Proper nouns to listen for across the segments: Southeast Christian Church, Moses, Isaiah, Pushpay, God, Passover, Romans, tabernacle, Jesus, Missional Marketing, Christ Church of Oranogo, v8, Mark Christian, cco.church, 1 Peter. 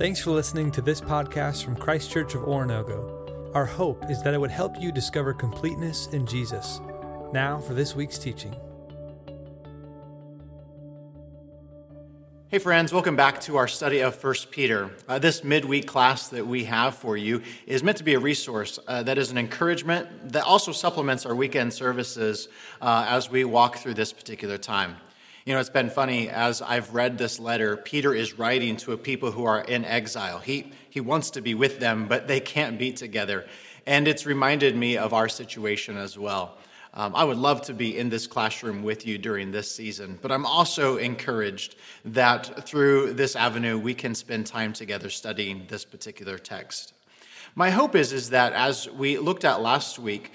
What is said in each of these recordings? Thanks for listening to this podcast from Christ Church of Oranogo. Our hope is that it would help you discover completeness in Jesus. Now for this week's teaching. Hey friends, welcome back to our study of 1 Peter. This midweek class that we have for you is meant to be a resource that is an encouragement that also supplements our weekend services as we walk through this particular time. You know, it's been funny, as I've read this letter, Peter is writing to a people who are in exile. He wants to be with them, but they can't be together. And it's reminded me of our situation as well. I would love to be in this classroom with you during this season, but I'm also encouraged that through this avenue, we can spend time together studying this particular text. My hope is that as we looked at last week,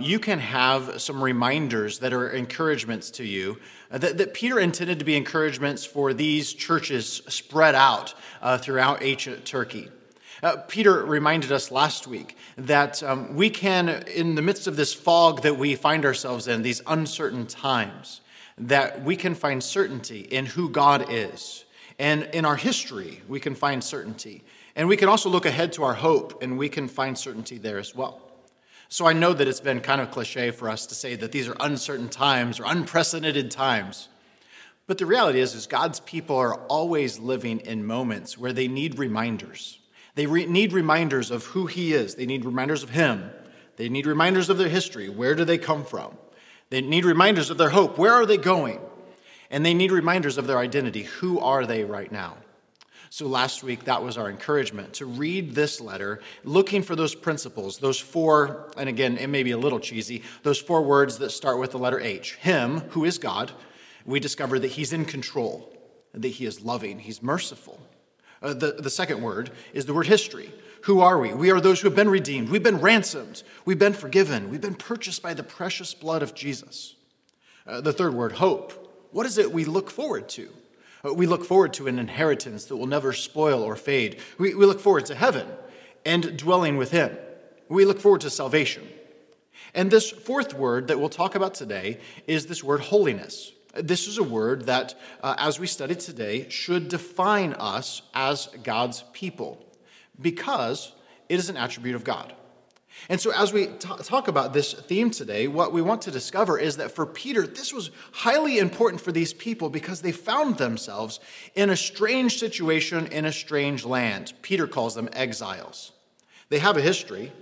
you can have some reminders that are encouragements to you, that Peter intended to be encouragements for these churches spread out throughout ancient Turkey. Peter reminded us last week that we can, in the midst of this fog that we find ourselves in, these uncertain times, that we can find certainty in who God is. And in our history, we can find certainty. And we can also look ahead to our hope, and we can find certainty there as well. So I know that it's been kind of cliche for us to say that these are uncertain times or unprecedented times. But the reality is God's people are always living in moments where they need reminders. They need reminders of who he is. They need reminders of him. They need reminders of their history. Where do they come from? They need reminders of their hope. Where are they going? And they need reminders of their identity. Who are they right now? So last week, that was our encouragement to read this letter, looking for those principles, those four, and again, it may be a little cheesy, those four words that start with the letter H. Him, who is God, we discover that he's in control, that he is loving, he's merciful. The second word is the word history. Who are we? We are those who have been redeemed. We've been ransomed. We've been forgiven. We've been purchased by the precious blood of Jesus. The third word, hope. What is it we look forward to? We look forward to an inheritance that will never spoil or fade. We look forward to heaven and dwelling with him. We look forward to salvation. And this fourth word that we'll talk about today is this word holiness. This is a word that, as we study today, should define us as God's people because it is an attribute of God. And so as we talk about this theme today, what we want to discover is that for Peter, this was highly important for these people because they found themselves in a strange situation in a strange land. Peter calls them exiles. They have a history.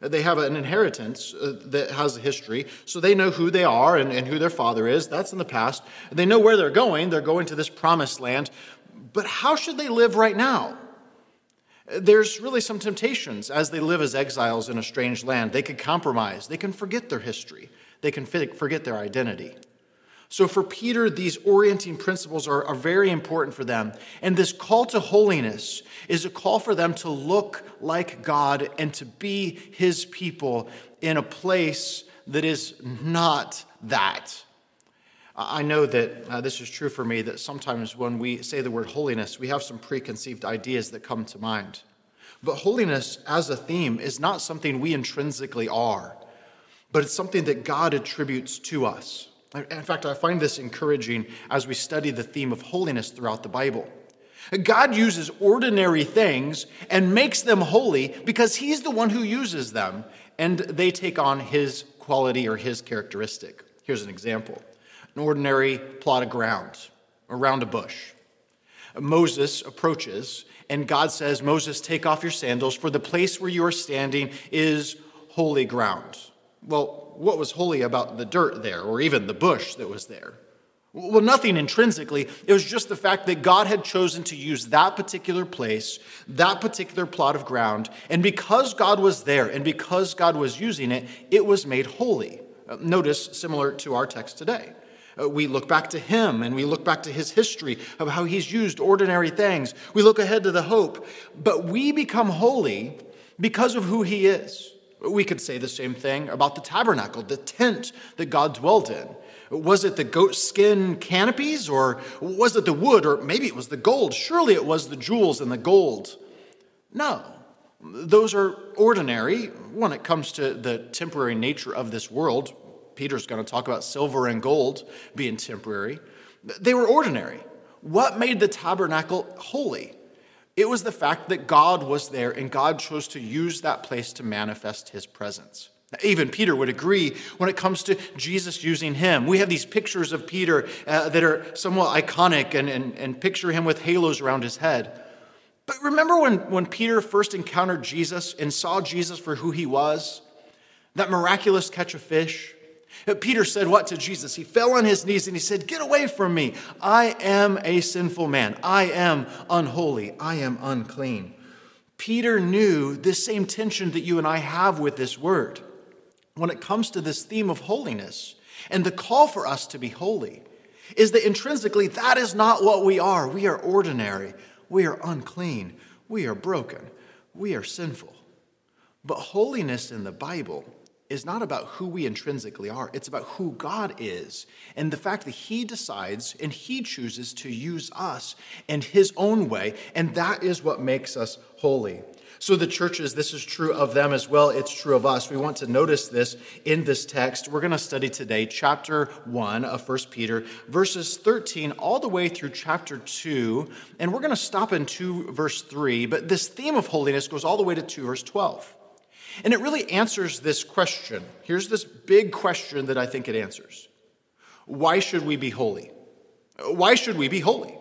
They have an inheritance that has a history, so they know who they are and who their father is. That's in the past. They know where they're going. They're going to this promised land. But how should they live right now? There's really some temptations as they live as exiles in a strange land. They could compromise. They can forget their history. They can forget their identity. So for Peter, these orienting principles are very important for them. And this call to holiness is a call for them to look like God and to be his people in a place that is not that. I know that this is true for me, that sometimes when we say the word holiness, we have some preconceived ideas that come to mind. But holiness as a theme is not something we intrinsically are, but it's something that God attributes to us. In fact, I find this encouraging as we study the theme of holiness throughout the Bible. God uses ordinary things and makes them holy because he's the one who uses them, and they take on his quality or his characteristic. Here's an example. An ordinary plot of ground around a bush. Moses approaches, and God says, "Moses, take off your sandals, for the place where you are standing is holy ground." Well, what was holy about the dirt there, or even the bush that was there? Well, nothing intrinsically. It was just the fact that God had chosen to use that particular place, that particular plot of ground, and because God was there and because God was using it, it was made holy. Notice, similar to our text today, we look back to him and we look back to his history of how he's used ordinary things. We look ahead to the hope, but we become holy because of who he is. We could say the same thing about the tabernacle, the tent that God dwelt in. Was it the goat skin canopies, or was it the wood, or maybe it was the gold? Surely it was the jewels and the gold. No, those are ordinary when it comes to the temporary nature of this world. Peter's going to talk about silver and gold being temporary. They were ordinary. What made the tabernacle holy? It was the fact that God was there and God chose to use that place to manifest his presence. Now, even Peter would agree when it comes to Jesus using him. We have these pictures of Peter that are somewhat iconic and picture him with halos around his head. But remember when Peter first encountered Jesus and saw Jesus for who he was? That miraculous catch of fish? Peter said what to Jesus? He fell on his knees and he said, "Get away from me. I am a sinful man. I am unholy. I am unclean." Peter knew this same tension that you and I have with this word. When it comes to this theme of holiness and the call for us to be holy, is that intrinsically that is not what we are. We are ordinary. We are unclean. We are broken. We are sinful. But holiness in the Bible is not about who we intrinsically are. It's about who God is and the fact that he decides and he chooses to use us in his own way, and that is what makes us holy. So the churches, this is true of them as well. It's true of us. We want to notice this in this text. We're going to study today chapter 1 of 1 Peter, verses 13 all the way through chapter 2, and we're going to stop in 2 verse 3, but this theme of holiness goes all the way to 2 verse 12. And it really answers this question. Here's this big question that I think it answers. Why should we be holy? Why should we be holy?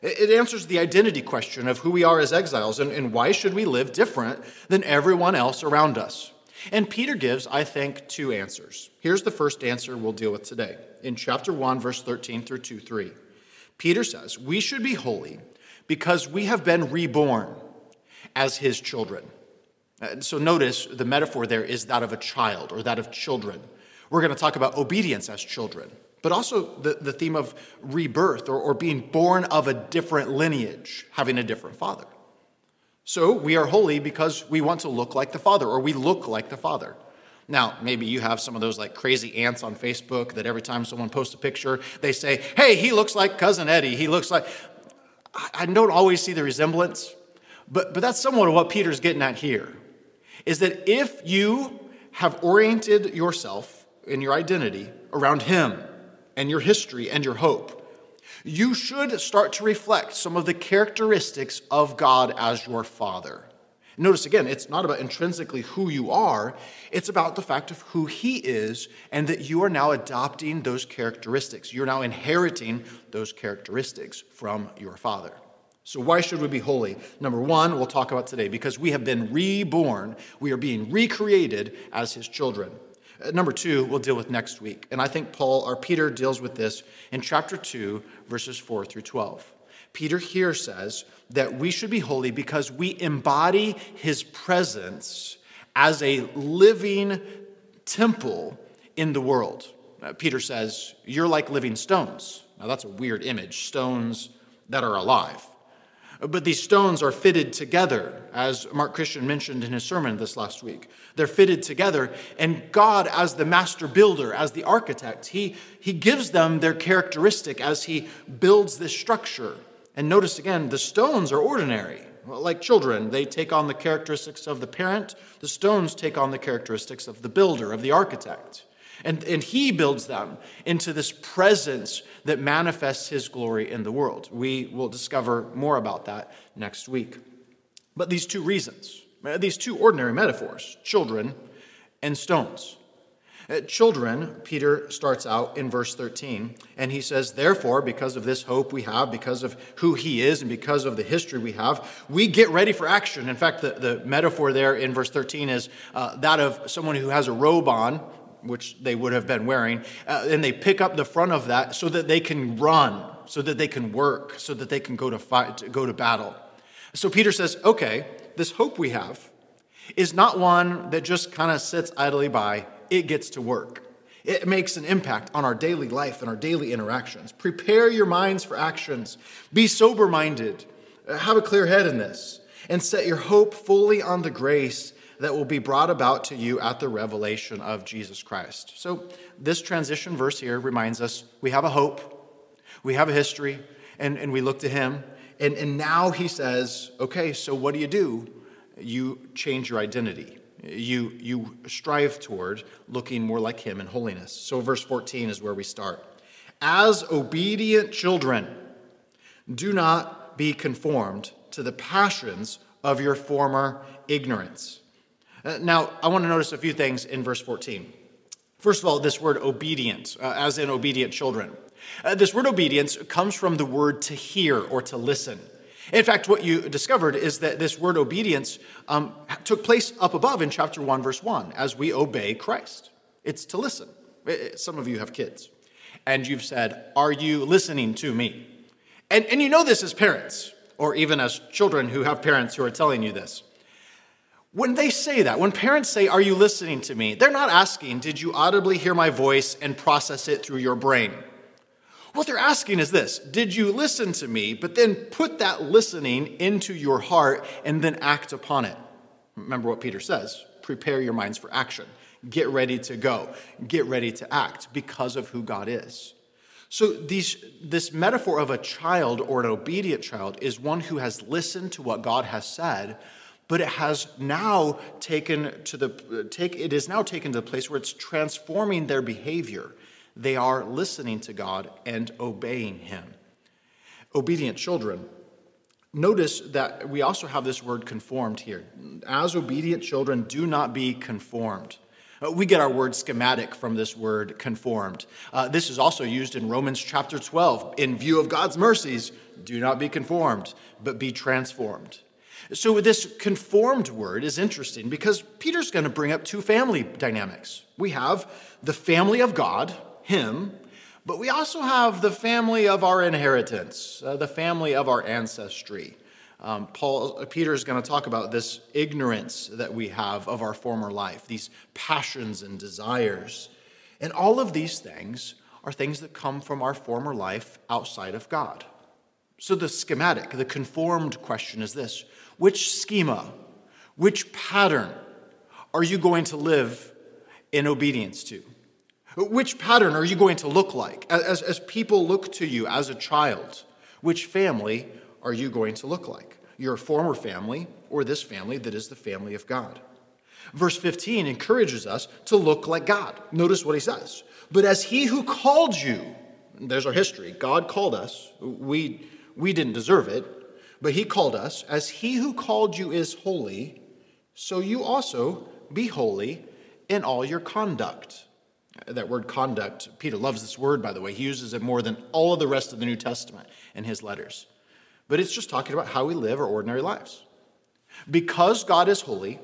It answers the identity question of who we are as exiles and why should we live different than everyone else around us? And Peter gives, I think, two answers. Here's the first answer we'll deal with today. In chapter 1, verse 13 through 2-3, Peter says, we should be holy because we have been reborn as his children. So notice the metaphor there is that of a child or that of children. We're going to talk about obedience as children, but also the theme of rebirth or being born of a different lineage, having a different father. So we are holy because we want to look like the Father, or we look like the Father. Now, maybe you have some of those like crazy ants on Facebook that every time someone posts a picture, they say, hey, he looks like Cousin Eddie. He looks like... I don't always see the resemblance, but that's somewhat of what Peter's getting at here. Is that if you have oriented yourself and your identity around him and your history and your hope, you should start to reflect some of the characteristics of God as your Father. Notice again, it's not about intrinsically who you are, it's about the fact of who he is and that you are now adopting those characteristics. You're now inheriting those characteristics from your Father. So why should we be holy? Number one, we'll talk about today, because we have been reborn. We are being recreated as his children. Number two, we'll deal with next week. And I think Peter deals with this in chapter 2, verses 4 through 12. Peter here says that we should be holy because we embody his presence as a living temple in the world. Peter says, you're like living stones. Now that's a weird image, stones that are alive. But these stones are fitted together, as Mark Christian mentioned in his sermon this last week. They're fitted together, and God, as the master builder, as the architect, he gives them their characteristic as he builds this structure. And notice again, the stones are ordinary. Like children, they take on the characteristics of the parent. The stones take on the characteristics of the builder, of the architect. And he builds them into this presence that manifests his glory in the world. We will discover more about that next week. But these two reasons, these two ordinary metaphors, children and stones. Children, Peter starts out in verse 13, and he says, therefore, because of this hope we have, because of who he is and because of the history we have, we get ready for action. In fact, the metaphor there in verse 13 is that of someone who has a robe on, which they would have been wearing, and they pick up the front of that so that they can run, so that they can work, so that they can go to fight, to go to battle. So Peter says, okay, this hope we have is not one that just kind of sits idly by. It gets to work. It makes an impact on our daily life and our daily interactions. Prepare your minds for actions. Be sober-minded. Have a clear head in this, and set your hope fully on the grace that will be brought about to you at the revelation of Jesus Christ. So this transition verse here reminds us we have a hope, we have a history, and we look to him. And now he says, okay, so what do? You change your identity. You strive toward looking more like him in holiness. So verse 14 is where we start. As obedient children, do not be conformed to the passions of your former ignorance. Now, I want to notice a few things in verse 14. First of all, this word obedient, as in obedient children. This word obedience comes from the word to hear or to listen. In fact, what you discovered is that this word obedience took place up above in chapter 1, verse 1, as we obey Christ. It's to listen. Some of you have kids, and you've said, "Are you listening to me?" And you know this as parents, or even as children who have parents who are telling you this. When they say that, when parents say, "Are you listening to me?" they're not asking, "Did you audibly hear my voice and process it through your brain?" What they're asking is this: did you listen to me, but then put that listening into your heart and then act upon it? Remember what Peter says, prepare your minds for action. Get ready to go. Get ready to act because of who God is. So this metaphor of a child or an obedient child is one who has listened to what God has said, but it has now taken to the place where it's transforming their behavior. They are listening to God and obeying him. Obedient children. Notice that we also have this word conformed here. As obedient children, do not be conformed. We get our word schematic from this word conformed. This is also used in Romans chapter 12. In view of God's mercies, do not be conformed, but be transformed. So this conformed word is interesting because Peter's going to bring up two family dynamics. We have the family of God, him, but we also have the family of our inheritance, the family of our ancestry. Peter is going to talk about this ignorance that we have of our former life, these passions and desires. And all of these things are things that come from our former life outside of God. So the schematic, the conformed question is this: which schema, which pattern are you going to live in obedience to? Which pattern are you going to look like? As people look to you as a child, which family are you going to look like? Your former family or this family that is the family of God? Verse 15 encourages us to look like God. Notice what he says. But as he who called you, there's our history. God called us. We didn't deserve it, but he called us. As he who called you is holy, so you also be holy in all your conduct. That word conduct, Peter loves this word, by the way. He uses it more than all of the rest of the New Testament in his letters. But it's just talking about how we live our ordinary lives. Because God is holy,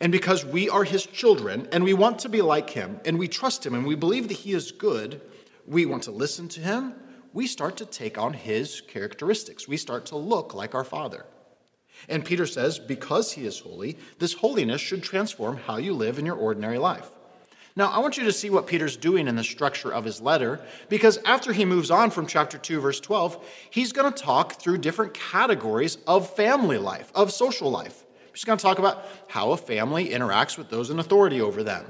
and because we are his children, and we want to be like him, and we trust him, and we believe that he is good, we want to listen to him, we start to take on his characteristics. We start to look like our Father. And Peter says, because he is holy, this holiness should transform how you live in your ordinary life. Now, I want you to see what Peter's doing in the structure of his letter, because after he moves on from chapter 2, verse 12, he's going to talk through different categories of family life, of social life. He's going to talk about how a family interacts with those in authority over them,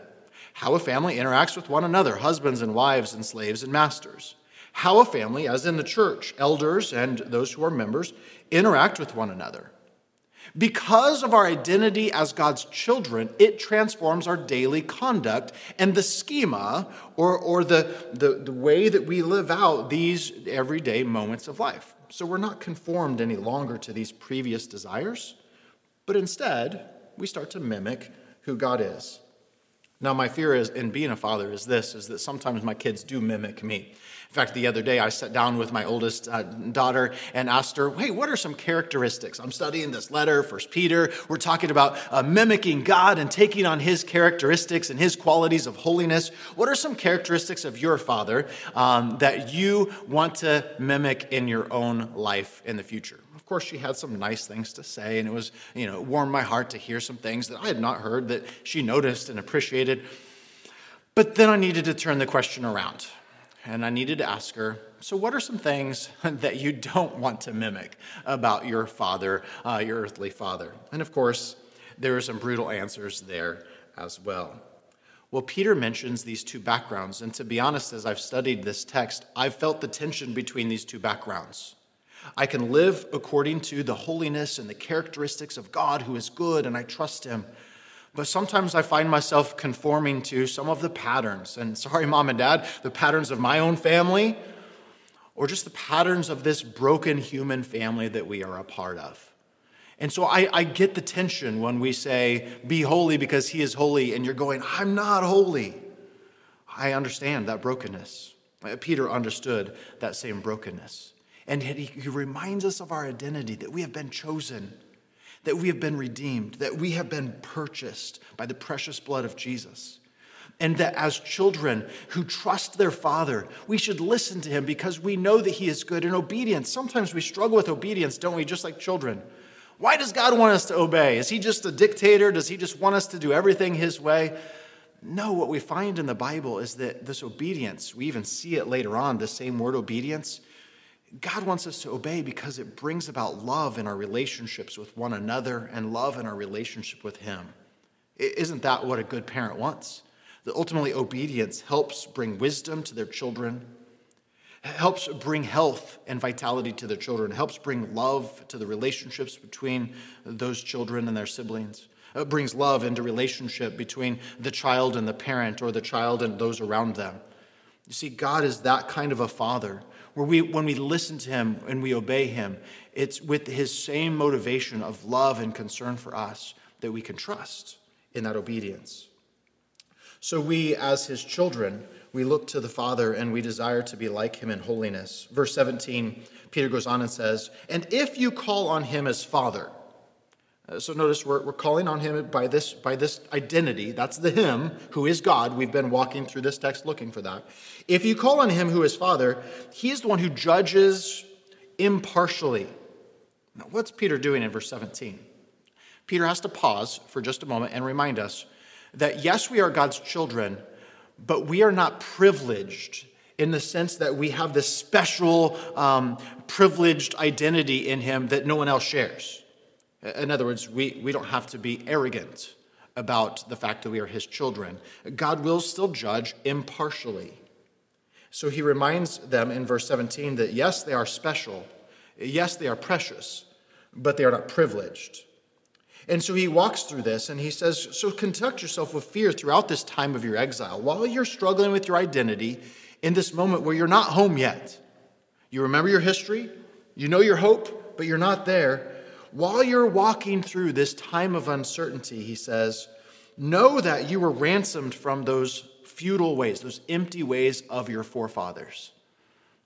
how a family interacts with one another, husbands and wives and slaves and masters, how a family, as in the church, elders and those who are members, interact with one another. Because of our identity as God's children, it transforms our daily conduct and the schema or the way that we live out these everyday moments of life. So we're not conformed any longer to these previous desires, but instead we start to mimic who God is. Now, my fear is in being a father is that sometimes my kids do mimic me. In fact, the other day I sat down with my oldest daughter and asked her, hey, what are some characteristics? I'm studying this letter, 1 Peter. We're talking about mimicking God and taking on his characteristics and his qualities of holiness. What are some characteristics of your father that you want to mimic in your own life in the future? Of course, she had some nice things to say, and it warmed my heart to hear some things that I had not heard that she noticed and appreciated. But then I needed to turn the question around, and I needed to ask her, so what are some things that you don't want to mimic about your father, your earthly father? And of course, there are some brutal answers there as well. Well, Peter mentions these two backgrounds, and to be honest, as I've studied this text, I've felt the tension between these two backgrounds. I can live according to the holiness and the characteristics of God who is good, and I trust him. But sometimes I find myself conforming to some of the patterns, and sorry, mom and dad, the patterns of my own family, or just the patterns of this broken human family that we are a part of. And so I get the tension when we say, be holy because he is holy, and you're going, I'm not holy. I understand that brokenness. Peter understood that same brokenness. And he reminds us of our identity, that we have been chosen, that we have been redeemed, that we have been purchased by the precious blood of Jesus. And that as children who trust their father, we should listen to him because we know that he is good and obedience. Sometimes we struggle with obedience, don't we? Just like children. Why does God want us to obey? Is he just a dictator? Does he just want us to do everything his way? No, what we find in the Bible is that this obedience, we even see it later on, the same word obedience, God wants us to obey because it brings about love in our relationships with one another and love in our relationship with him. Isn't that what a good parent wants? That ultimately obedience helps bring wisdom to their children, helps bring health and vitality to their children, helps bring love to the relationships between those children and their siblings. It brings love into relationship between the child and the parent or the child and those around them. You see, God is that kind of a father where when we listen to him and we obey him, it's with his same motivation of love and concern for us that we can trust in that obedience. So we, as his children, we look to the Father and we desire to be like him in holiness. Verse 17, Peter goes on and says, and if you call on him as Father. So notice we're calling on him by this identity. That's the him who is God. We've been walking through this text looking for that. If you call on him who is Father, he is the one who judges impartially. Now, what's Peter doing in verse 17? Peter has to pause for just a moment and remind us that yes, we are God's children, but we are not privileged in the sense that we have this special privileged identity in him that no one else shares. In other words, we don't have to be arrogant about the fact that we are his children. God will still judge impartially. So he reminds them in verse 17 that yes, they are special. Yes, they are precious, but they are not privileged. And so he walks through this and he says, so conduct yourself with fear throughout this time of your exile. While you're struggling with your identity in this moment where you're not home yet, you remember your history, you know your hope, but you're not there. While you're walking through this time of uncertainty, he says, know that you were ransomed from those futile ways, those empty ways of your forefathers.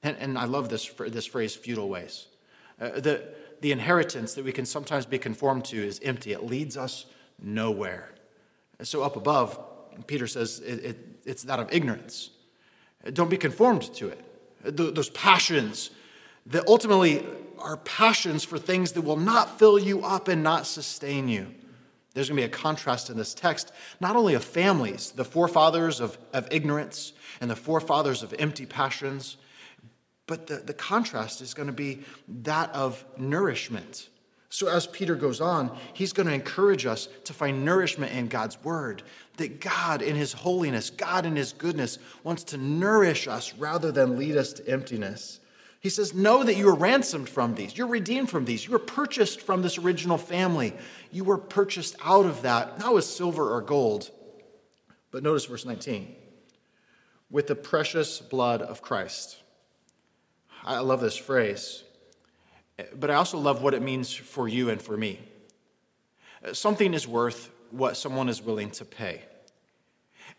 And I love this phrase, futile ways. The inheritance that we can sometimes be conformed to is empty. It leads us nowhere. And so up above, Peter says it's that of ignorance. Don't be conformed to it. Those passions that ultimately are passions for things that will not fill you up and not sustain you. There's going to be a contrast in this text, not only of families, the forefathers of ignorance and the forefathers of empty passions, but the contrast is going to be that of nourishment. So as Peter goes on, he's going to encourage us to find nourishment in God's word, that God in his holiness, God in his goodness wants to nourish us rather than lead us to emptiness. He says, know that you were ransomed from these. You're redeemed from these. You were purchased from this original family. You were purchased out of that, not with silver or gold. But notice verse 19, with the precious blood of Christ. I love this phrase, but I also love what it means for you and for me. Something is worth what someone is willing to pay.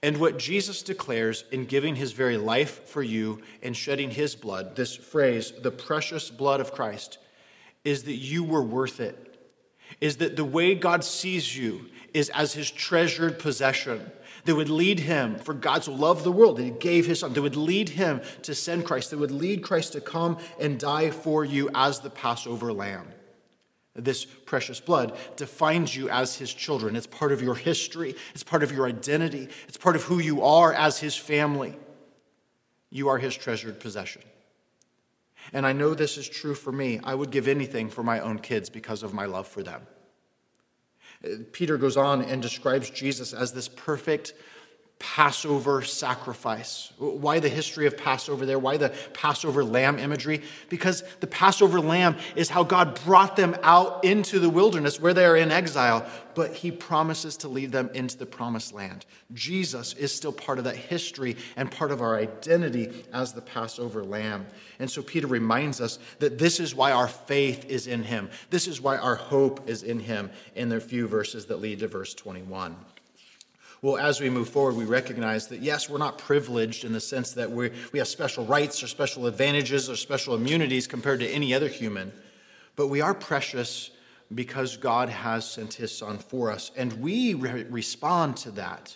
And what Jesus declares in giving his very life for you and shedding his blood, this phrase, the precious blood of Christ, is that you were worth it, is that the way God sees you is as his treasured possession that would lead him, for God so loved the world that he gave his son, that would lead him to send Christ, that would lead Christ to come and die for you as the Passover lamb. This precious blood defines you as his children. It's part of your history. It's part of your identity. It's part of who you are as his family. You are his treasured possession. And I know this is true for me. I would give anything for my own kids because of my love for them. Peter goes on and describes Jesus as this perfect Passover sacrifice. Why the history of Passover there? Why the Passover lamb imagery? Because the Passover lamb is how God brought them out into the wilderness where they are in exile, but he promises to lead them into the promised land. Jesus is still part of that history and part of our identity as the Passover lamb. And so Peter reminds us that this is why our faith is in him. This is why our hope is in him in the few verses that lead to verse 21. Well, as we move forward, we recognize that, yes, we're not privileged in the sense that we have special rights or special advantages or special immunities compared to any other human, but we are precious because God has sent his son for us, and we respond to that.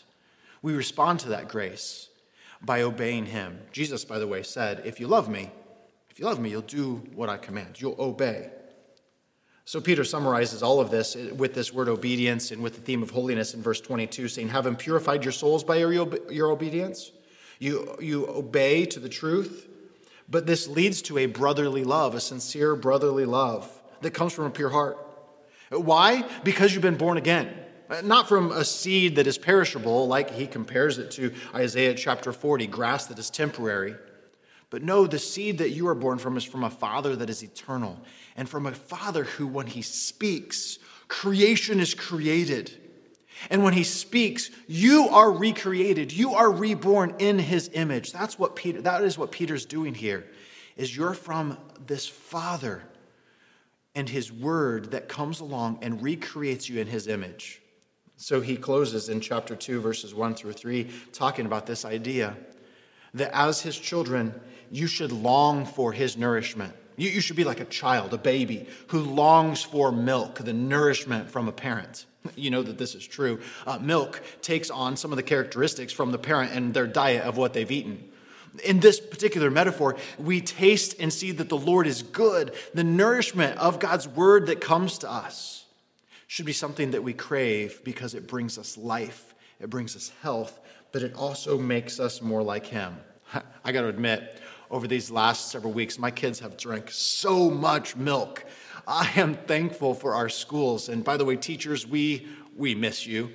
We respond to that grace by obeying him. Jesus, by the way, said, if you love me, you'll do what I command. You'll obey. So Peter summarizes all of this with this word obedience and with the theme of holiness in verse 22, saying, having purified your souls by your obedience, you obey to the truth, but this leads to a brotherly love, a sincere brotherly love that comes from a pure heart. Why? Because you've been born again, not from a seed that is perishable, like he compares it to Isaiah chapter 40, grass that is temporary. But no, the seed that you are born from is from a father that is eternal and from a father who, when he speaks, creation is created. And when he speaks, you are recreated. You are reborn in his image. That is what Peter's doing here, is you're from this father and his word that comes along and recreates you in his image. So he closes in chapter 2, verses 1-3, talking about this idea that as his children, you should long for his nourishment. You should be like a child, a baby, who longs for milk, the nourishment from a parent. You know that this is true. Milk takes on some of the characteristics from the parent and their diet of what they've eaten. In this particular metaphor, we taste and see that the Lord is good. The nourishment of God's word that comes to us should be something that we crave because it brings us life, it brings us health, but it also makes us more like him. I got to admit, over these last several weeks, my kids have drank so much milk. I am thankful for our schools. And by the way, teachers, we miss you.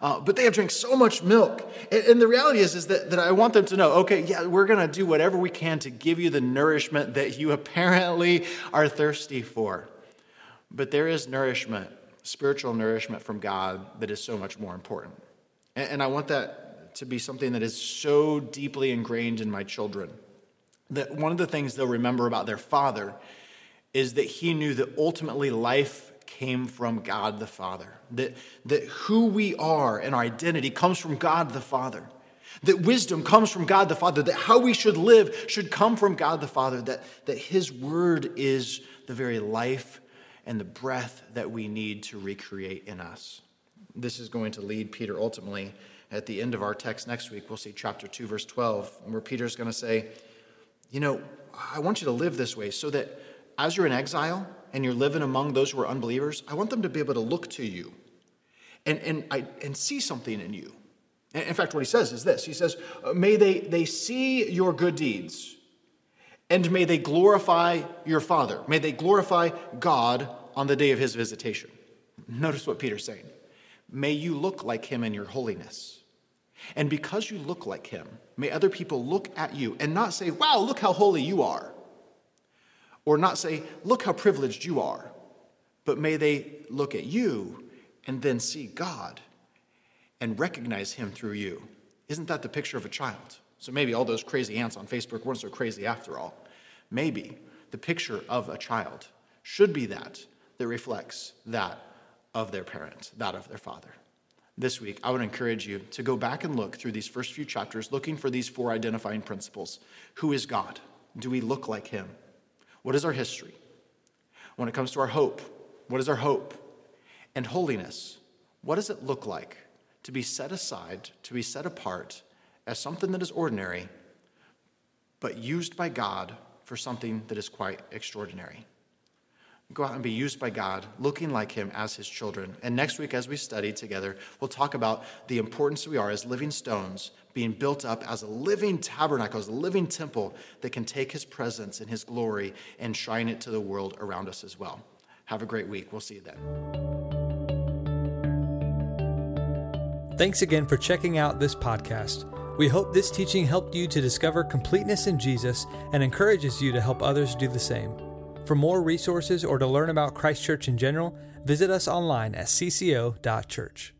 But they have drank so much milk. And the reality is that I want them to know, okay, yeah, we're going to do whatever we can to give you the nourishment that you apparently are thirsty for. But there is nourishment, spiritual nourishment from God that is so much more important. And I want that to be something that is so deeply ingrained in my children, that one of the things they'll remember about their father is that he knew that ultimately life came from God the Father, that who we are and our identity comes from God the Father, that wisdom comes from God the Father, that how we should live should come from God the Father, that his word is the very life and the breath that we need to recreate in us. This is going to lead Peter ultimately at the end of our text next week. We'll see chapter 2, verse 12, where Peter's going to say, you know, I want you to live this way so that as you're in exile and you're living among those who are unbelievers, I want them to be able to look to you and see something in you. And in fact, what he says is this. He says, may they see your good deeds, and may they glorify your Father. May they glorify God on the day of his visitation. Notice what Peter's saying. May you look like him in your holiness. And because you look like him, may other people look at you and not say, wow, look how holy you are. Or not say, look how privileged you are. But may they look at you and then see God and recognize him through you. Isn't that the picture of a child? So maybe all those crazy ants on Facebook weren't so crazy after all. Maybe the picture of a child should be that reflects that of their parent, that of their father. This week, I would encourage you to go back and look through these first few chapters, looking for these four identifying principles. Who is God? Do we look like him? What is our history? When it comes to our hope, what is our hope? And holiness, what does it look like to be set aside, to be set apart as something that is ordinary, but used by God for something that is quite extraordinary? Go out and be used by God, looking like him as his children. And next week, as we study together, we'll talk about the importance we are as living stones, being built up as a living tabernacle, as a living temple that can take his presence and his glory and shine it to the world around us as well. Have a great week. We'll see you then. Thanks again for checking out this podcast. We hope this teaching helped you to discover completeness in Jesus and encourages you to help others do the same. For more resources or to learn about Christ Church in general, visit us online at cco.church.